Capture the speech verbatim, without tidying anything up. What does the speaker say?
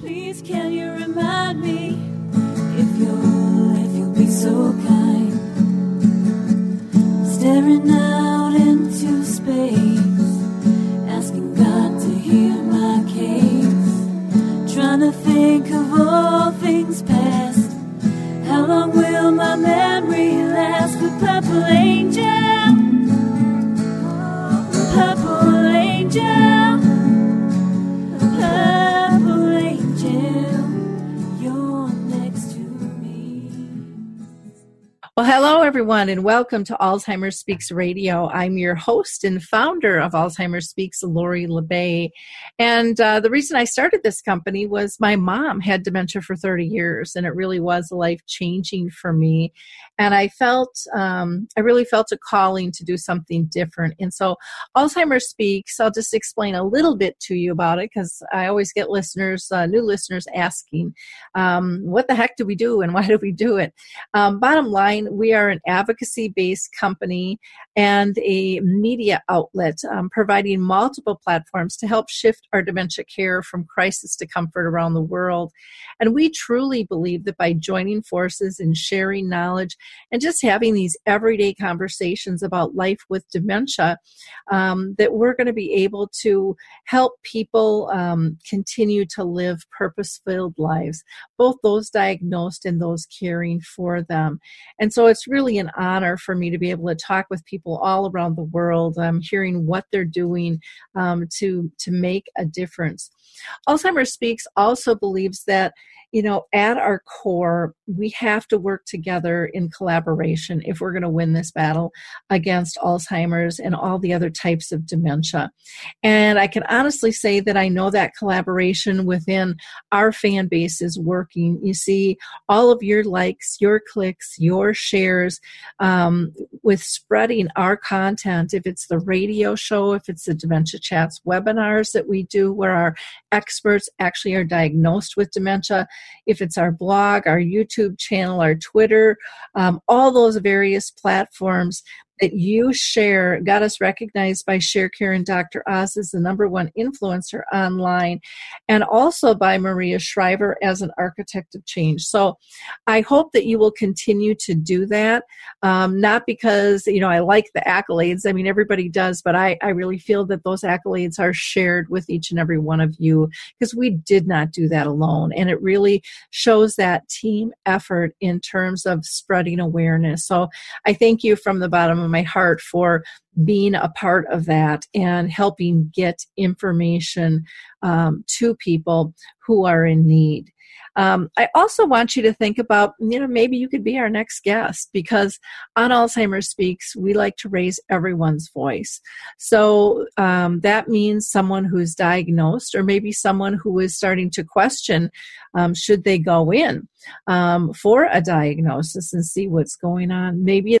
Please can you remind me, if you'll, if you'll be so kind, staring out into space, asking God to hear my case, trying to think of all things past, how long will my memory last? The purple angel, the purple angel, Well, hello, everyone, and welcome to Alzheimer's Speaks Radio. I'm your host and founder of Alzheimer's Speaks, Lori La Bey. And uh, the reason I started this company was my mom had dementia for thirty years, and it really was life-changing for me. And I felt, um, I really felt a calling to do something different. And so Alzheimer's Speaks, I'll just explain a little bit to you about it, because I always get listeners, uh, new listeners asking, um, what the heck do we do and why do we do it? Um, bottom line, we are an advocacy-based company and a media outlet um, providing multiple platforms to help shift our dementia care from crisis to comfort around the world. And we truly believe that by joining forces and sharing knowledge and just having these everyday conversations about life with dementia, um, that we're going to be able to help people um, continue to live purpose-filled lives, both those diagnosed and those caring for them. And so So it's really an honor for me to be able to talk with people all around the world, um, hearing what they're doing um, to, to make a difference. Alzheimer's Speaks also believes that, you know, at our core, we have to work together in collaboration if we're going to win this battle against Alzheimer's and all the other types of dementia. And I can honestly say that I know that collaboration within our fan base is working. You see, all of your likes, your clicks, your shares um, with spreading our content, if it's the radio show, if it's the Dementia Chats webinars that we do where our experts actually are diagnosed with dementia, if it's our blog, our YouTube channel, our Twitter, um, all those various platforms that you share got us recognized by Sharecare and Doctor Oz as the number one influencer online, and also by Maria Shriver as an architect of change. So I hope that you will continue to do that, um, not because, you know, I like the accolades. I mean, everybody does, but I, I really feel that those accolades are shared with each and every one of you, because we did not do that alone. And it really shows that team effort in terms of spreading awareness. So I thank you from the bottom of my heart for being a part of that and helping get information um, to people who are in need. Um, I also want you to think about, you know, maybe you could be our next guest, because on Alzheimer's Speaks, we like to raise everyone's voice. So um, that means someone who's diagnosed, or maybe someone who is starting to question, um, should they go in um, for a diagnosis and see what's going on. Maybe it's